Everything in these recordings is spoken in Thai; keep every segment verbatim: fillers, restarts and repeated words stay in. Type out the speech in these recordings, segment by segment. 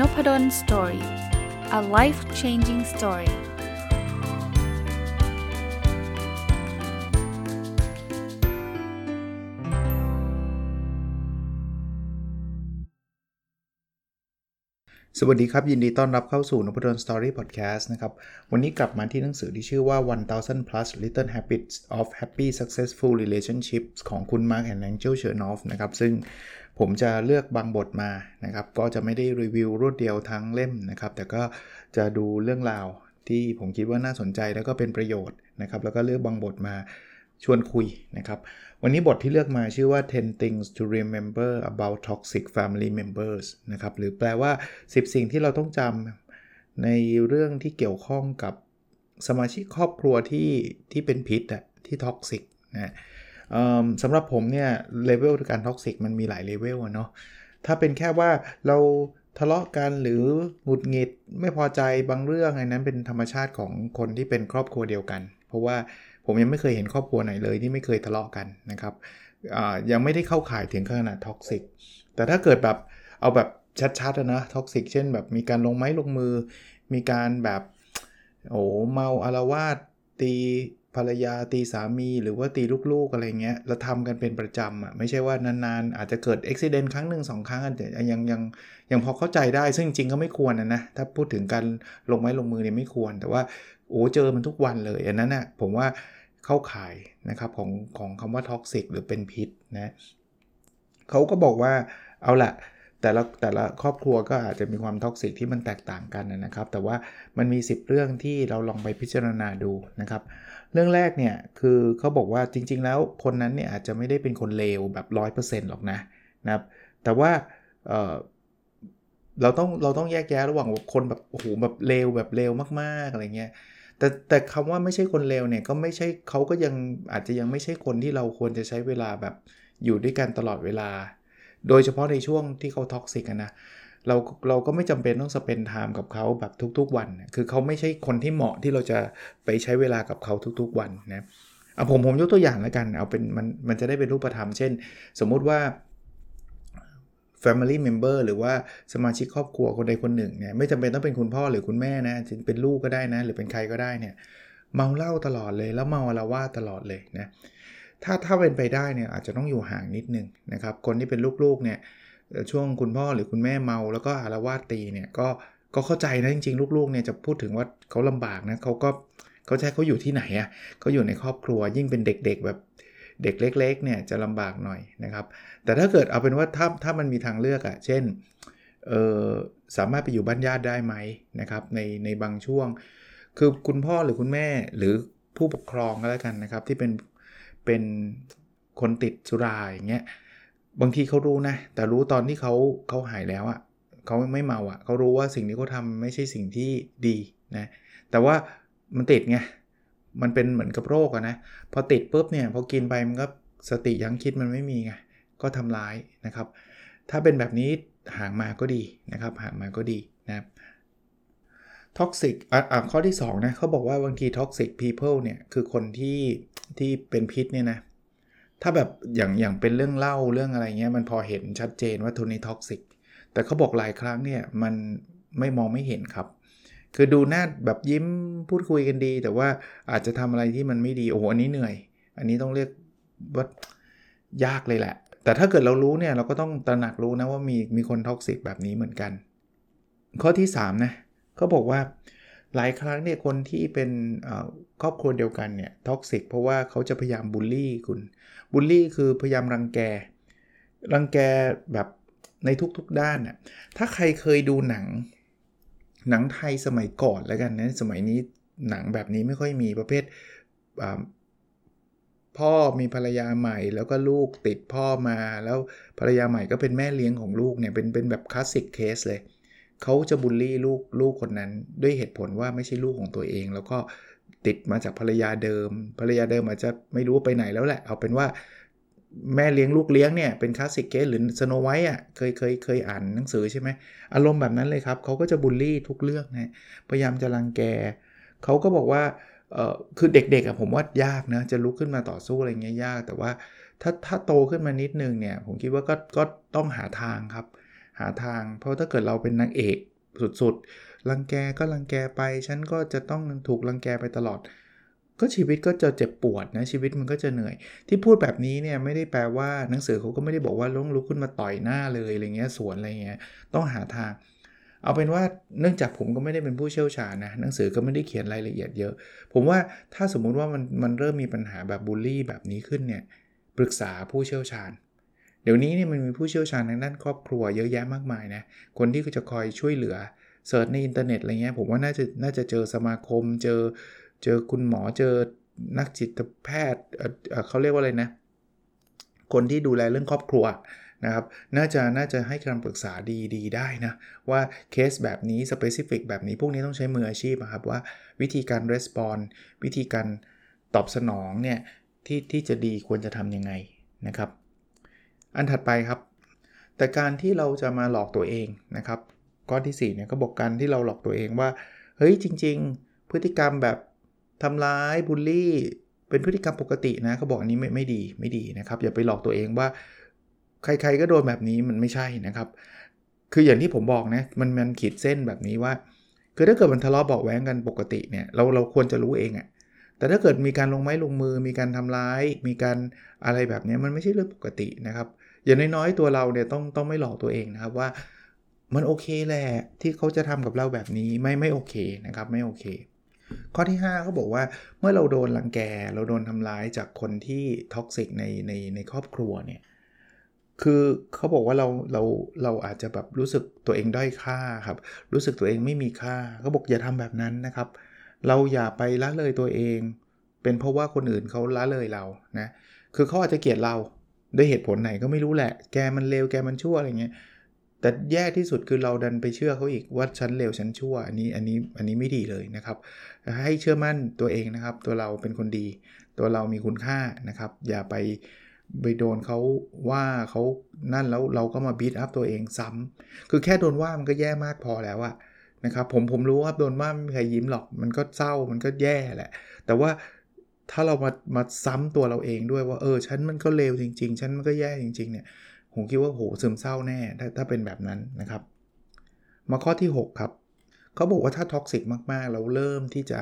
Nopadon Story. A life-changing story.สวัสดีครับยินดีต้อนรับเข้าสู่ Nopadon Story Podcast นะครับวันนี้กลับมาที่หนังสือที่ชื่อว่า one thousand Plus Little Habits of Happy Successful Relationships ของคุณ Mark and Angel Chernoff นะครับซึ่งผมจะเลือกบางบทมานะครับก็จะไม่ได้รีวิวรวดเดียวทั้งเล่มนะครับแต่ก็จะดูเรื่องราวที่ผมคิดว่าน่าสนใจแล้วก็เป็นประโยชน์นะครับแล้วก็เลือกบางบทมาชวนคุยนะครับวันนี้บทที่เลือกมาชื่อว่าten things to remember about toxic family members นะครับหรือแปลว่าสิบสิ่งที่เราต้องจำในเรื่องที่เกี่ยวข้องกับสมาชิกครอบครัวที่ที่เป็นพิษอะที่ท็อกซิกนะสำหรับผมเนี่ยเลเวลการท็อกซิกมันมีหลายเลเวลอะเนาะถ้าเป็นแค่ว่าเราทะเลาะกันหรือหงุดหงิดไม่พอใจบางเรื่องอันนั้นเป็นธรรมชาติของคนที่เป็นครอบครัวเดียวกันเพราะว่าผมยังไม่เคยเห็นครอบครัวไหนเลยที่ไม่เคยทะเลาะกันนะครับยังไม่ได้เข้าข่ายถึงขนาดท็อกซิกแต่ถ้าเกิดแบบเอาแบบชัดๆนะท็อกซิกเช่นแบบมีการลงไม้ลงมือมีการแบบโอ้เมาอาละวาดตีภรรยาตีสามีหรือว่าตีลูกๆอะไรเงี้ยแล้วทำกันเป็นประจำอ่ะไม่ใช่ว่านานๆอาจจะเกิดอุบัติเหตุครั้งหนึ่งสองครั้งแต่ยังยังยังพอเข้าใจได้ซึ่งจริงก็ไม่ควรนะนะถ้าพูดถึงการลงไม้ลงมือเนี่ยไม่ควรแต่ว่าโอ้เจอมันทุกวันเลยอันนั้นนะผมว่าเข้าข่ายนะครับของของคำว่าท็อกซิกหรือเป็นพิษนะเขาก็บอกว่าเอาละแต่ละแต่ละครอบครัวก็อาจจะมีความท็อกซิกที่มันแตกต่างกันนะครับแต่ว่ามันมีสิบเรื่องที่เราลองไปพิจารณาดูนะครับเรื่องแรกเนี่ยคือเขาบอกว่าจริงๆแล้วคนนั้นเนี่ยอาจจะไม่ได้เป็นคนเลวแบบ ร้อยเปอร์เซ็นต์ หรอกนะนะครับแต่ว่าเอ่อเราต้องเราต้องแยกแยะระหว่างคนแบบโอ้โหแบบเลวแบบเลวมากๆอะไรเงี้ยแต่แต่คำว่าไม่ใช่คนเลวเนี่ยก็ไม่ใช่เขาก็ยังอาจจะยังไม่ใช่คนที่เราควรจะใช้เวลาแบบอยู่ด้วยกันตลอดเวลาโดยเฉพาะในช่วงที่เขาท็อกซิกนะเราเราก็ไม่จำเป็นต้องสเปนไทม์กับเขาแบบทุกๆวันคือเขาไม่ใช่คนที่เหมาะที่เราจะไปใช้เวลากับเขาทุกๆวันนะเอาผมผมยกตัวอย่างแล้วกันเอาเป็นมันมันจะได้เป็นรูปธรรมเช่นสมมุติว่า family member หรือว่าสมาชิกครอบครัวคนใดคนหนึ่งเนี่ยไม่จำเป็นต้องเป็นคุณพ่อหรือคุณแม่นะถึงเป็นลูกก็ได้นะหรือเป็นใครก็ได้เนี่ยเมาเหล้าตลอดเลยแล้วเมาอาละวาดตลอดเลยนะถ้าถ้าเป็นไปได้เนี่ยอาจจะต้องอยู่ห่างนิดนึงนะครับคนที่เป็นลูกๆเนี่ยช่วงคุณพ่อหรือคุณแม่เมาแล้วก็อาละวาดตีเนี่ยก็ก็เข้าใจนะจริงๆลูกๆเนี่ยจะพูดถึงว่าเขาลำบากนะเขาก็เขาใช่เขาอยู่ที่ไหนอ่ะเขาอยู่ในครอบครัวยิ่งเป็นเด็กๆแบบเด็กเล็กๆเนี่ยจะลำบากหน่อยนะครับแต่ถ้าเกิดเอาเป็นว่าถ้าถ้ามันมีทางเลือกอ่ะเช่นเอ่อสามารถไปอยู่บ้านญาติได้ไหมนะครับในในบางช่วงคือคุณพ่อหรือคุณแม่หรือผู้ปกครองก็แล้วกันนะครับที่เป็นเป็นคนติดสุราอย่างเงี้ยบางทีเขารู้นะแต่รู้ตอนที่เขาเขาหายแล้วอ่ะเขาไม่เมาอ่ะเขารู้ว่าสิ่งที่เขาทำไม่ใช่สิ่งที่ดีนะแต่ว่ามันติดไงมันเป็นเหมือนกับโรคอะนะพอติดปุ๊บเนี่ยพอกินไปมันก็สติยั้งคิดมันไม่มีไงก็ทำร้ายนะครับถ้าเป็นแบบนี้ห่างมาก็ดีนะครับห่างมาก็ดีนะท็อกซิกอ่ะข้อที่สองนะเขาบอกว่าบางทีท็อกซิกพีเพิลเนี่ยคือคนที่ที่เป็นพิษเนี่ยนะถ้าแบบอย่างอย่างเป็นเรื่องเล่าเรื่องอะไรเงี้ยมันพอเห็นชัดเจนว่าทุนนี้ท็อกซิกแต่เขาบอกหลายครั้งเนี่ยมันไม่มองไม่เห็นครับคือดูหน้าแบบยิ้มพูดคุยกันดีแต่ว่าอาจจะทำอะไรที่มันไม่ดีโอ้โหอันนี้เหนื่อยอันนี้ต้องเรียกว่ายากเลยแหละแต่ถ้าเกิดเรารู้เนี่ยเราก็ต้องตระหนักรู้นะว่ามีมีคนท็อกซิกแบบนี้เหมือนกันข้อที่สามนะเขาบอกว่าหลายครั้งเนี่ยคนที่เป็นครอบครัวเดียวกันเนี่ยท็อกซิกเพราะว่าเขาจะพยายามบูลลี่คุณบูลลี่คือพยายามรังแกรังแกแบบในทุกๆด้านน่ะถ้าใครเคยดูหนังหนังไทยสมัยก่อนแล้วกันนะสมัยนี้หนังแบบนี้ไม่ค่อยมีประเภทพ่อมีภรรยาใหม่แล้วก็ลูกติดพ่อมาแล้วภรรยาใหม่ก็เป็นแม่เลี้ยงของลูกเนี่ยเป็นเป็นแบบคลาสสิกเคสเลยเขาจะบูลลี่ลูกลูกคนนั้นด้วยเหตุผลว่าไม่ใช่ลูกของตัวเองแล้วก็ติดมาจากภรรยาเดิมภรรยาเดิมอาจจะไม่รู้ไปไหนแล้วแหละเอาเป็นว่าแม่เลี้ยงลูกเลี้ยงเนี่ยเป็นคลาสสิกเคสหรือสโนไวท์อ่ะเคยเคยเคยอ่านหนังสือใช่ไหมอารมณ์แบบนั้นเลยครับเขาก็จะบูลลี่ทุกเรื่องนะพยายามจะรังแกเขาก็บอกว่าเออคือเด็กๆอ่ะผมว่ายากนะจะลุกขึ้นมาต่อสู้อะไรเงี้ยยากแต่ว่าถ้าถ้าโตขึ้นมานิดนึงเนี่ยผมคิดว่าก็ก็ต้องหาทางครับ หาทางเพราะถ้าเกิดเราเป็นนางเอกสุดๆรังแกก็รังแกไปฉันก็จะต้องถูกรังแกไปตลอดก็ชีวิตก็จะเจ็บปวดนะชีวิตมันก็จะเหนื่อยที่พูดแบบนี้เนี่ยไม่ได้แปลว่าหนังสือเขาก็ไม่ได้บอกว่าล้มลุกขึ้นมาต่อยหน้าเลยอะไรเงี้ยสวนอะไรเงี้ยต้องหาทางเอาเป็นว่าเนื่องจากผมก็ไม่ได้เป็นผู้เชี่ยวชาญนะหนังสือก็ไม่ได้เขียนรายละเอียดเยอะผมว่าถ้าสมมุติว่ามันมันเริ่มมีปัญหาแบบบูลลี่แบบนี้ขึ้นเนี่ยปรึกษาผู้เชี่ยวชาญเดี๋ยวนี้เนี่ยมันมีผู้เชี่ยวชาญทางด้านครอบครัวเยอะแยะมากมายนะคนที่จะคอยช่วยเหลือเสิร์ชในอินเทอร์เน็ตอะไรเงี้ยผมว่าน่าจะน่าจะเจอสมาคมเจอเจอคุณหมอเจอนักจิตแพทย์เขาเรียกว่าอะไรนะคนที่ดูแลเรื่องครอบครัวนะครับน่าจะน่าจะให้คำปรึกษาดีดีได้นะว่าเคสแบบนี้สเปซิฟิกแบบนี้พวกนี้ต้องใช้มืออาชีพครับว่าวิธีการรีสปอนส์วิธีการตอบสนองเนี่ยที่ที่จะดีควรจะทำยังไงนะครับอันถัดไปครับแต่การที่เราจะมาหลอกตัวเองนะครับข้อที่สี่เนี่ยก็บอกกันที่เราหลอกตัวเองว่าเฮ้ยจริงๆพฤติกรรมแบบทำร้ายบูลลี่เป็นพฤติกรรมปกตินะเขาบอกอันนี้ไม่ไม่ดีไม่ดีนะครับอย่าไปหลอกตัวเองว่าใครๆก็โดนแบบนี้มันไม่ใช่นะครับคืออย่างที่ผมบอกนะมันมันขีดเส้นแบบนี้ว่าคือถ้าเกิดมันทะเลาะเบาะแว้งกันปกติเนี่ยเราเราควรจะรู้เองอะแต่ถ้าเกิดมีการลงไม้ลงมือมีการทำร้ายมีการอะไรแบบนี้มันไม่ใช่เรื่องปกตินะครับอย่างน้อยๆตัวเราเนี่ยต้องต้องไม่หลอกตัวเองนะครับว่ามันโอเคแหละที่เขาจะทำกับเราแบบนี้ไม่ไม่โอเคนะครับไม่โอเคข้อที่ห้าเขาบอกว่าเมื่อเราโดนรังแกเราโดนทำร้ายจากคนที่ท็อกซิกในในในครอบครัวเนี่ยคือเขาบอกว่าเราเราเราอาจจะแบบรู้สึกตัวเองด้อยค่าครับรู้สึกตัวเองไม่มีค่าเขาบอกอย่าทำแบบนั้นนะครับเราอย่าไปละเลยตัวเองเป็นเพราะว่าคนอื่นเขาละเลยเรานะคือเขาอาจจะเกลียดเราด้วยเหตุผลไหนก็ไม่รู้แหละแกมันเลวแกมันชั่วอะไรเงี้ยแต่แย่ที่สุดคือเราดันไปเชื่อเขาอีกว่าฉันเลวฉันชั่วอันนี้อันนี้อันนี้ไม่ดีเลยนะครับให้เชื่อมั่นตัวเองนะครับตัวเราเป็นคนดีตัวเรามีคุณค่านะครับอย่าไปไปโดนเขาว่าเขานั่นแล้วเราก็มาบีทอัพตัวเองซ้ำคือแค่โดนว่ามันก็แย่มากพอแล้วอะนะครับผมผมรู้ว่าโดนว่าไม่มีใครยิ้มหรอกมันก็เศร้ามันก็แย่แหละแต่ว่าถ้าเรามามาซ้ำตัวเราเองด้วยว่าเออฉันมันก็เลวจริงๆฉันมันก็แย่จริงๆเนี่ยผมคิดว่าโหซึมเศร้าแน่ถ้าถ้าเป็นแบบนั้นนะครับมาข้อที่หกครับเขาบอกว่าถ้าท็อกซิกมากๆเราเริ่มที่จะ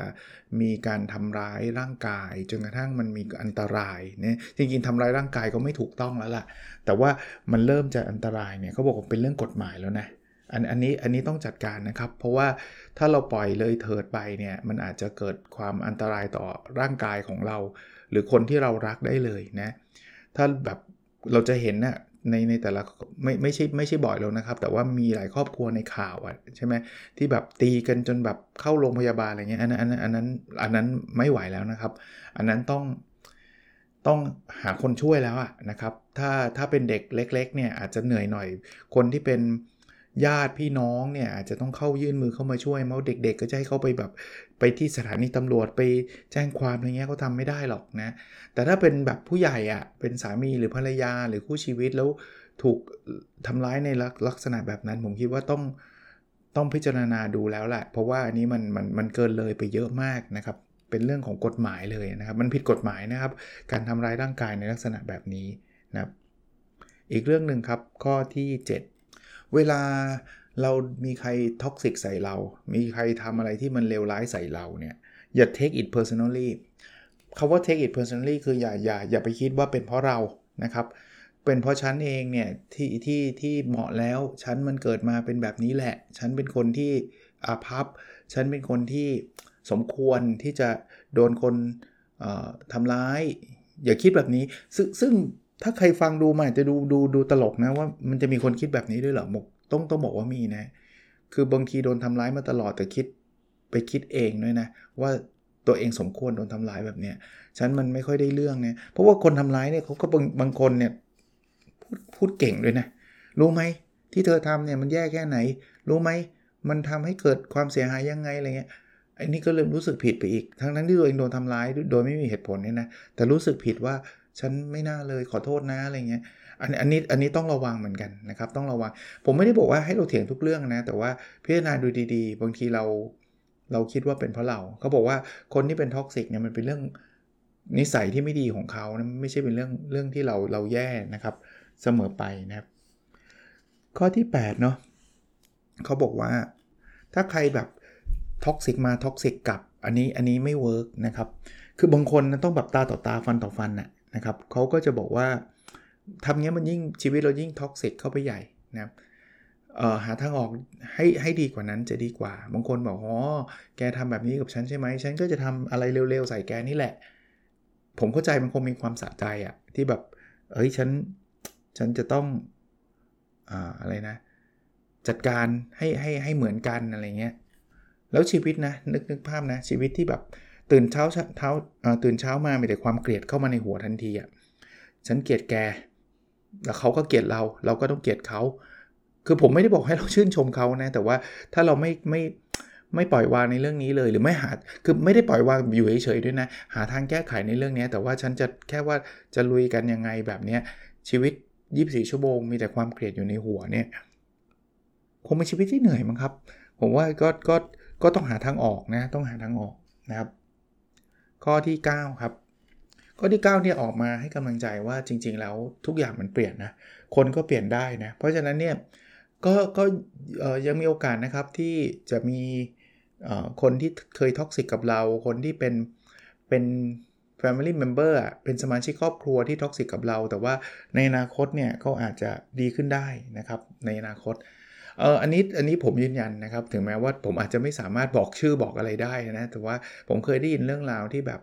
มีการทำร้ายร่างกายจนกระทั่งมันมีอันตรายเนี่ยจริงๆทำร้ายร่างกายก็ไม่ถูกต้องแล้วล่ะแต่ว่ามันเริ่มจะอันตรายเนี่ยเขาบอกว่าเป็นเรื่องกฎหมายแล้วนะอันอันนี้อันนี้ต้องจัดการนะครับเพราะว่าถ้าเราปล่อยเลยเถิดไปเนี่ยมันอาจจะเกิดความอันตรายต่อร่างกายของเราหรือคนที่เรารักได้เลยนะถ้าแบบเราจะเห็นนะในในแต่ละไม่ไม่ใช่ไม่ใช่บ่อยแล้วนะครับแต่ว่ามีหลายครอบครัวในข่าวอ่ะใช่ไหมที่แบบตีกันจนแบบเข้าโรงพยาบาลอะไรเงี้ยอันนั้นอันนั้นอันนั้นอันนั้นไม่ไหวแล้วนะครับอันนั้นต้องต้องหาคนช่วยแล้วอ่ะนะครับถ้าถ้าเป็นเด็กเล็กๆเนี่ยอาจจะเหนื่อยหน่อยคนที่เป็นญาติพี่น้องเนี่ยอาจจะต้องเข้ายื่นมือเข้ามาช่วยเพราะเด็กๆก็จะให้เขาไปแบบไปที่สถานีตำรวจไปแจ้งความอะไรเงี้ยเขาทำไม่ได้หรอกนะแต่ถ้าเป็นแบบผู้ใหญ่อ่ะเป็นสามีหรือภรรยาหรือคู่ชีวิตแล้วถูกทำร้ายในลักษณะแบบนั้นผมคิดว่าต้องต้องพิจารณาดูแล้วแหละเพราะว่าอันนี้มันมันมันเกินเลยไปเยอะมากนะครับเป็นเรื่องของกฎหมายเลยนะครับมันผิดกฎหมายนะครับการทำร้ายร่างกายในลักษณะแบบนี้นะครับอีกเรื่องนึงครับข้อที่เจ็ดเวลาเรามีใครท็อกซิกใส่เรามีใครทำอะไรที่มันเลวร้ายใส่เราเนี่ยอย่า take it personally คำว่า take it personally คืออย่าอย่าอย่าไปคิดว่าเป็นเพราะเรานะครับเป็นเพราะฉันเองเนี่ยที่ที่ที่เหมาะแล้วฉันมันเกิดมาเป็นแบบนี้แหละฉันเป็นคนที่อาภัพฉันเป็นคนที่สมควรที่จะโดนคนเอ่อทำร้ายอย่าคิดแบบนี้ซึ่งซึ่งถ้าใครฟังดูมันจะดูดูดูตลกนะว่ามันจะมีคนคิดแบบนี้ด้วยเหรอต้องต้องบอกว่ามีนะคือบางทีโดนทำร้ายมาตลอดแต่คิดไปคิดเองด้วยนะว่าตัวเองสมควรโดนทำร้ายแบบเนี้ยฉันมันไม่ค่อยได้เรื่องนะเพราะว่าคนทำร้ายเนี่ยเขาก็บางบางคนเนี่ยพูดพูดเก่งด้วยนะรู้ไหมที่เธอทำเนี่ยมันแย่แค่ไหนรู้ไหมมันทำให้เกิดความเสียหายยังไงอะไรเงี้ยไอ้นี่ก็เริ่มรู้สึกผิดไปอีกทั้งทั้งที่ตัวเองโดนทำร้ายโดยไม่มีเหตุผลเนี่ยนะแต่รู้สึกผิดว่าฉันไม่น่าเลยขอโทษนะอะไรเงี้ยอันอันนี้อันนี้ต้องระวังเหมือนกันนะครับต้องระวังผมไม่ได้บอกว่าให้เราเถียงทุกเรื่องนะแต่ว่าพิจารณาดูดีๆบางทีเราเราคิดว่าเป็นเพราะเราเขาบอกว่าคนที่เป็นท็อกซิกเนี่ยมันเป็นเรื่องนิสัยที่ไม่ดีของเขานะไม่ใช่เป็นเรื่องเรื่องที่เราเราแย่นะครับเสมอไปนะครับ ข้อที่แปดเนาะเขาบอกว่าถ้าใครแบบท็อกซิกมาท็อกซิกกลับอันนี้อันนี้ไม่เวิร์กนะครับคือบางคนต้องแบบตาต่อตาฟันต่อฟันน่ะนะครับเขาก็จะบอกว่าทำเงี้ยมันยิ่งชีวิตเรายิ่งท็อกซิกเข้าไปใหญ่นะครับหาทางออกให้ให้ดีกว่านั้นจะดีกว่าบางคนบอกอ๋อแกทำแบบนี้กับฉันใช่ไหมฉันก็จะทำอะไรเร็วๆใส่แกนี่แหละผมเข้าใจมันคงมีความสะใจอะที่แบบเอ้ยฉันฉันจะต้องอ่าอะไรนะจัดการให้ให้ให้เหมือนกันอะไรเงี้ยแล้วชีวิตนะนึกนึกภาพนะชีวิตที่แบบตื่นเช้าเช้าเอ่อตื่นเช้ามามีแต่ความเกลียดเข้ามาในหัวทันทีอ่ะฉันเกลียดแกแล้วเขาก็เกลียดเราเราก็ต้องเกลียดเขาคือผมไม่ได้บอกให้เราชื่นชมเขานะแต่ว่าถ้าเราไม่ไม่ไม่ปล่อยวางในเรื่องนี้เลยหรือไม่หาคือไม่ได้ปล่อยวางอยู่เฉยๆด้วยนะหาทางแก้ไขในเรื่องนี้แต่ว่าฉันจะแค่ว่าจะลุยกันยังไงแบบเนี้ยชีวิตยี่สิบสี่ชั่วโมงมีแต่ความเกลียดอยู่ในหัวเนี่ยคงเป็นชีวิตที่เหนื่อยมั้งครับผมว่าก็ก็ก็ต้องหาทางออกนะต้องหาทางออกนะครับข้อที่เก้าครับข้อที่เก้าเนี่ยออกมาให้กำลังใจว่าจริงๆแล้วทุกอย่างมันเปลี่ยนนะคนก็เปลี่ยนได้นะเพราะฉะนั้นเนี่ยก็ก็ยังมีโอกาสนะครับที่จะมีคนที่เคยท็อกซิกกับเราคนที่เป็นเป็น family member อ่ะเป็นสมาชิกครอบครัวที่ท็อกซิกกับเราแต่ว่าในอนาคตเนี่ยเขาอาจจะดีขึ้นได้นะครับในอนาคตเอออันนี้อันนี้ผมยืนยันนะครับถึงแม้ว่าผมอาจจะไม่สามารถบอกชื่อบอกอะไรได้นะแต่ว่าผมเคยได้ยินเรื่องราวที่แบบ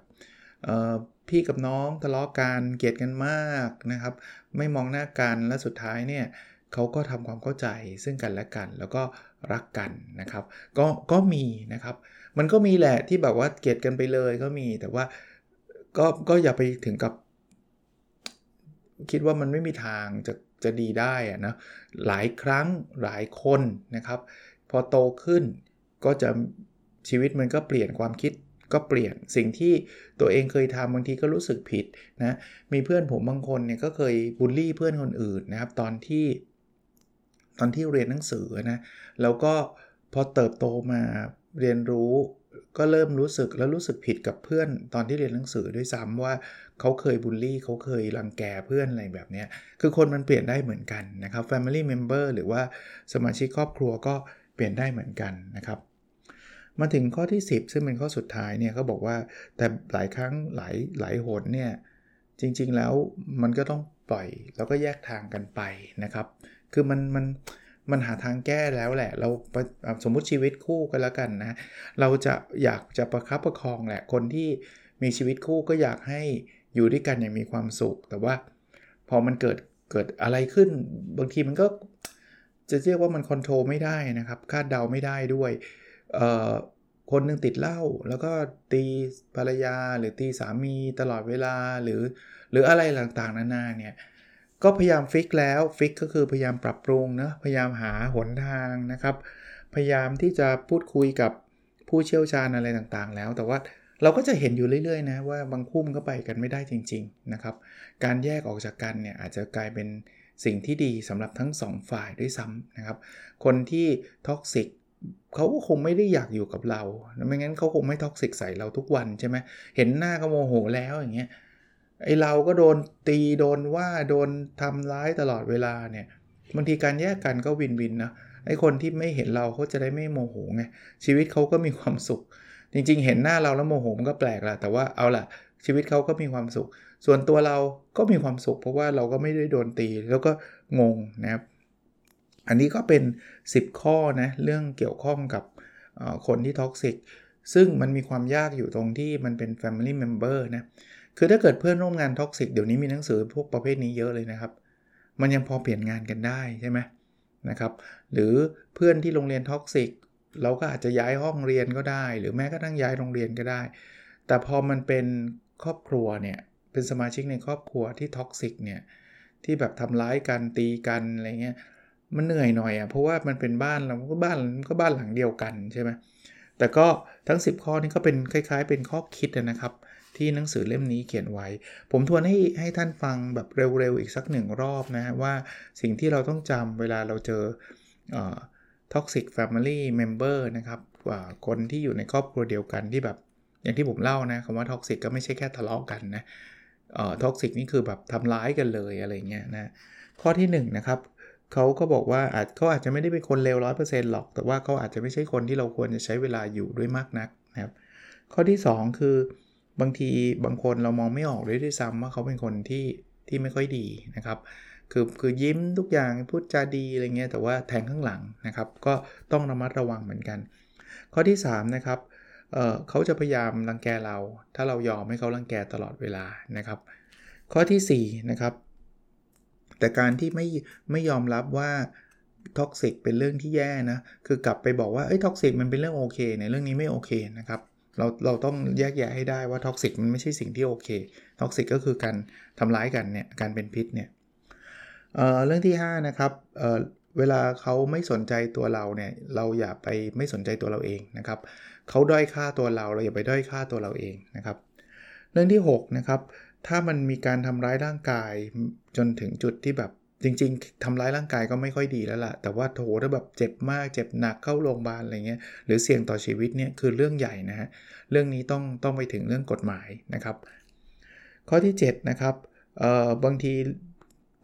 เอ่อพี่กับน้องทะเลาะกันเกลียดกันมากนะครับไม่มองหน้ากันและสุดท้ายเนี่ยเขาก็ทำความเข้าใจซึ่งกันและกันแล้วก็รักกันนะครับก็ก็มีนะครับมันก็มีแหละที่แบบว่าเกลียดกันไปเลยก็มีแต่ว่าก็ก็อย่าไปถึงกับคิดว่ามันไม่มีทางจะจะดีได้อะนะหลายครั้งหลายคนนะครับพอโตขึ้นก็จะชีวิตมันก็เปลี่ยนความคิดก็เปลี่ยนสิ่งที่ตัวเองเคยทำบางทีก็รู้สึกผิดนะมีเพื่อนผมบางคนเนี่ยก็เคยบูลลี่เพื่อนคนอื่นนะครับตอนที่ตอนที่เรียนหนังสือนะแล้วก็พอเติบโตมาเรียนรู้ก็เริ่มรู้สึกแล้วรู้สึกผิดกับเพื่อนตอนที่เรียนหนังสือด้วยซ้ำว่าเขาเคยบูลลี่เขาเคยรังแกเพื่อนอะไรแบบนี้คือคนมันเปลี่ยนได้เหมือนกันนะครับ Family Member หรือว่าสมาชิกครอบครัวก็เปลี่ยนได้เหมือนกันนะครับมาถึงข้อที่สิบซึ่งเป็นข้อสุดท้ายเนี่ยเขาบอกว่าแต่หลายครั้งหลายหลายหนเนี่ยจริงๆแล้วมันก็ต้องปล่อยแล้วก็แยกทางกันไปนะครับคือมันมันมันหาทางแก้แล้วแหละเราสมมุติชีวิตคู่กันแล้วกันนะเราจะอยากจะประคับประคองแหละคนที่มีชีวิตคู่ก็อยากให้อยู่ด้วยกันอย่างมีความสุขแต่ว่าพอมันเกิดเกิดอะไรขึ้นบางทีมันก็จะเรียกว่ามันคอนโทรลไม่ได้นะครับคาดเดาไม่ได้ด้วยเอ่อคนนึงติดเหล้าแล้วก็ตีภรรยาหรือตีสามีตลอดเวลาหรือหรืออะไรต่างๆนานาเนี่ยก็พยายามฟิกแล้วฟิกก็คือพยายามปรับปรุงนะพยายามหาหนทางนะครับพยายามที่จะพูดคุยกับผู้เชี่ยวชาญอะไรต่างๆแล้วแต่ว่าเราก็จะเห็นอยู่เรื่อยๆนะว่าบางคู่มันก็ไปกันไม่ได้จริงๆนะครับการแยกออกจากกันเนี่ยอาจจะกลายเป็นสิ่งที่ดีสำหรับทั้งสองฝ่ายด้วยซ้ำนะครับคนที่ท็อกซิกเขาก็คงไม่ได้อยากอยู่กับเราไม่งั้นเขาคงไม่ท็อกซิกใส่เราทุกวันใช่ไหมเห็นหน้าก็โมโหแล้วอย่างเงี้ยไอเราก็โดนตีโดนว่าโดนทำร้ายตลอดเวลาเนี่ยบางทีการแยกกันก็วินวินนะไอคนที่ไม่เห็นเราเขาจะได้ไม่โมโหไงชีวิตเขาก็มีความสุขจริงๆเห็นหน้าเราแล้วโมโหมันก็แปลกแหละแต่ว่าเอาล่ะชีวิตเขาก็มีความสุขส่วนตัวเราก็มีความสุขเพราะว่าเราก็ไม่ได้โดนตีแล้วก็งงนะครับอันนี้ก็เป็นสิบข้อนะเรื่องเกี่ยวข้องกับคนที่ท็อกซิกซึ่งมันมีความยากอยู่ตรงที่มันเป็น Family Member นะคือถ้าเกิดเพื่อนร่วมงานท็อกซิกเดี๋ยวนี้มีหนังสือพวกประเภทนี้เยอะเลยนะครับมันยังพอเปลี่ยนงานกันได้ใช่ไหมนะครับหรือเพื่อนที่โรงเรียนท็อกซิกเราก็อาจจะย้ายห้องเรียนก็ได้หรือแม้กระทั่งย้ายโรงเรียนก็ได้แต่พอมันเป็นครอบครัวเนี่ยเป็นสมาชิกในครอบครัวที่ท็อกซิกเนี่ยที่แบบทำร้ายกันตีกันอะไรเงี้ยมันเหนื่อยหน่อยอ่ะเพราะว่ามันเป็นบ้านเราก็บ้านก็บ้านหลังเดียวกันใช่ไหมแต่ก็ทั้งสิบข้อนี้ก็เป็นคล้ายๆเป็นข้อคิดนะครับที่หนังสือเล่มนี้เขียนไว้ผมทวนให้ให้ท่านฟังแบบเร็วๆอีกสักหนึ่งรอบนะว่าสิ่งที่เราต้องจำเวลาเราเจอเอ่อ toxic family member นะครับว่าคนที่อยู่ในครอบครัวเดียวกันที่แบบอย่างที่ผมเล่านะคำว่า toxic ก็ไม่ใช่แค่ทะเลาะกันนะเอ่อ toxic นี่คือแบบทำร้ายกันเลยอะไรเงี้ยนะข้อที่หนึ่งนะครับ เขาก็บอกว่าอาจเขาอาจจะไม่ได้เป็นคนเลว ร้อยเปอร์เซ็นต์ หรอกแต่ว่าเขาอาจจะไม่ใช่คนที่เราควรจะใช้เวลาอยู่ด้วยมากนักนะครับข้อที่สองคือบางทีบางคนเรามองไม่ออกเลยด้วยซ้ำว่าเขาเป็นคนที่ที่ไม่ค่อยดีนะครับคือคือยิ้มทุกอย่างพูดจาดีอะไรเงี้ยแต่ว่าแทงข้างหลังนะครับก็ต้องระมัดระวังเหมือนกันข้อที่สามนะครับ เอ่อ เขาจะพยายามรังแกเราถ้าเรายอมให้เขารังแกตลอดเวลานะครับข้อที่สี่นะครับแต่การที่ไม่ไม่ยอมรับว่าท็อกซิกเป็นเรื่องที่แย่นะคือกลับไปบอกว่าเอ้ยท็อกซิกมันเป็นเรื่องโอเคในเรื่องนี้ไม่โอเคนะครับเราเราต้องแยกแยะให้ได้ว่าท็อกซิกมันไม่ใช่สิ่งที่โอเคท็อกซิกก็คือการทำร้ายกันเนี่ยการเป็นพิษเนี่ย เอ่อ เรื่องที่ห้านะครับเอ่อเวลาเขาไม่สนใจตัวเราเนี่ยเราอย่าไปไม่สนใจตัวเราเองนะครับเขาด้อยค่าตัวเราเราอย่าไปด้อยค่าตัวเราเองนะครับเรื่องที่หกนะครับถ้ามันมีการทำร้ายร่างกายจนถึงจุดที่แบบจริงๆทำร้ายร่างกายก็ไม่ค่อยดีแล้วล่ะแต่ว่าโถถ้าแบบเจ็บมากเจ็บหนักเข้าโรงพยาบาลอะไรเงี้ยหรือเสี่ยงต่อชีวิตเนี่ยคือเรื่องใหญ่นะฮะเรื่องนี้ต้องต้องไปถึงเรื่องกฎหมายนะครับข้อที่เจ็ดนะครับเอ่อบางที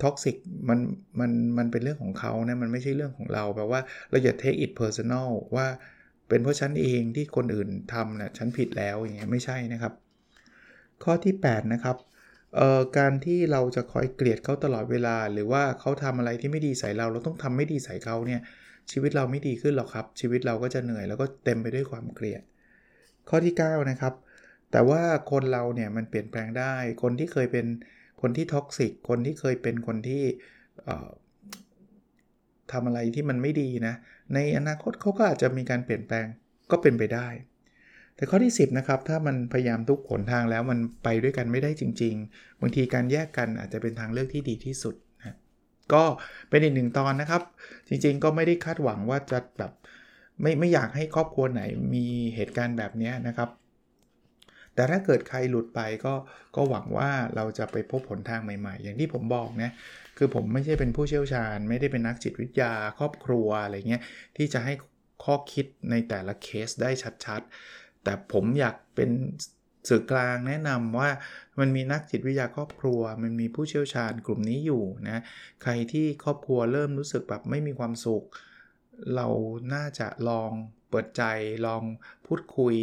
ท็อกซิกมันมันมันเป็นเรื่องของเขานะมันไม่ใช่เรื่องของเราแปลว่าเราอย่า take it personal ว่าเป็นเพราะฉันเองที่คนอื่นทำนะฉันผิดแล้วอย่างเงี้ยไม่ใช่นะครับข้อที่แปดนะครับเอ่อการที่เราจะคอยเกลียดเขาตลอดเวลาหรือว่าเขาทำอะไรที่ไม่ดีใส่เราเราต้องทำไม่ดีใส่เขาเนี่ยชีวิตเราไม่ดีขึ้นหรอกครับชีวิตเราก็จะเหนื่อยแล้วก็เต็มไปด้วยความเกลียดข้อที่เก้านะครับแต่ว่าคนเราเนี่ยมันเปลี่ยนแปลงได้คนที่เคยเป็นคนที่ท็อกซิกคนที่เคยเป็นคนที่ทำอะไรที่มันไม่ดีนะในอนาคตเขาก็อาจจะมีการเปลี่ยนแปลงก็เป็นไปได้แต่ข้อที่สิบนะครับถ้ามันพยายามทุกหนทางแล้วมันไปด้วยกันไม่ได้จริงๆบางทีการแยกกันอาจจะเป็นทางเลือกที่ดีที่สุดนะก็เป็นอีกหนึ่งตอนนะครับจริงๆก็ไม่ได้คาดหวังว่าจะแบบไม่ไม่อยากให้ครอบครัวไหนมีเหตุการณ์แบบนี้นะครับแต่ถ้าเกิดใครหลุดไปก็ก็หวังว่าเราจะไปพบหนทางใหม่ๆอย่างที่ผมบอกนะคือผมไม่ใช่เป็นผู้เชี่ยวชาญไม่ได้เป็นนักจิตวิทยาครอบครัวอะไรเงี้ยที่จะให้ข้อคิดในแต่ละเคสได้ชัดๆแต่ผมอยากเป็นสื่อกลางแนะนำว่ามันมีนักจิตวิทยาครอบครัวมันมีผู้เชี่ยวชาญกลุ่มนี้อยู่นะใครที่ครอบครัวเริ่มรู้สึกแบบไม่มีความสุขเราน่าจะลองเปิดใจลองพูดคุย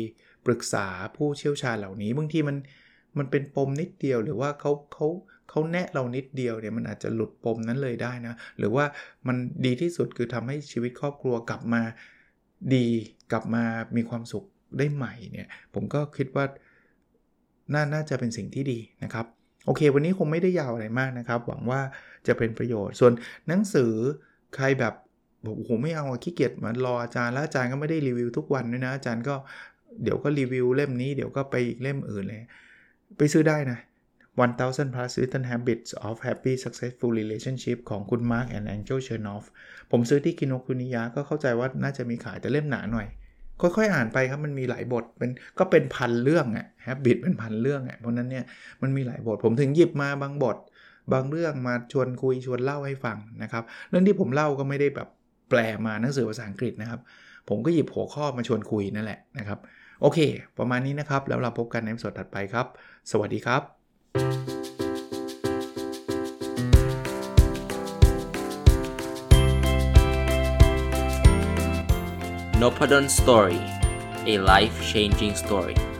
ปรึกษาผู้เชี่ยวชาญเหล่านี้บางทีมันมันเป็นปมนิดเดียวหรือว่าเขาเขาเขาแนะเรานิดเดียวเนี่ยมันอาจจะหลุดปมนั้นเลยได้นะหรือว่ามันดีที่สุดคือทำให้ชีวิตครอบครัวกลับมาดีกลับมามีความสุขได้ใหม่เนี่ยผมก็คิดว่าน่าน่าจะเป็นสิ่งที่ดีนะครับโอเควันนี้คงไม่ได้ยาวอะไรมากนะครับหวังว่าจะเป็นประโยชน์ส่วนหนังสือใครแบบโอ้โหไม่เอาขี้เกียจมารออาจารย์แล้วอาจารย์ก็ไม่ได้รีวิวทุกวันด้วยนะอาจารย์ก็เดี๋ยวก็รีวิวเล่มนี้เดี๋ยวก็ไปอีกเล่มอื่นเลยไปซื้อได้นะหนึ่งพัน plus little habits of happy successful relationship ของคุณ Mark and Angel Chernoff ผมซื้อที่คิโนคุนิยะก็เข้าใจว่าน่าจะมีขายแต่เล่มหนาหน่อยค่อยๆอ่านไปครับมันมีหลายบทเป็นก็เป็นพันเรื่องอ่ะ habit เป็นพันเรื่องอ่ะเพราะนั้นเนี่ยมันมีหลายบทผมถึงหยิบมาบางบทบางเรื่องมาชวนคุยชวนเล่าให้ฟังนะครับเรื่องที่ผมเล่าก็ไม่ได้แบบแปลมาหนังสือภาษาอังกฤษนะครับผมก็หยิบหัวข้อมาชวนคุยนั่นแหละนะครับโอเคประมาณนี้นะครับแล้วเราพบกันในตอนถัดไปครับสวัสดีครับ Nopadon Story A Life Changing Story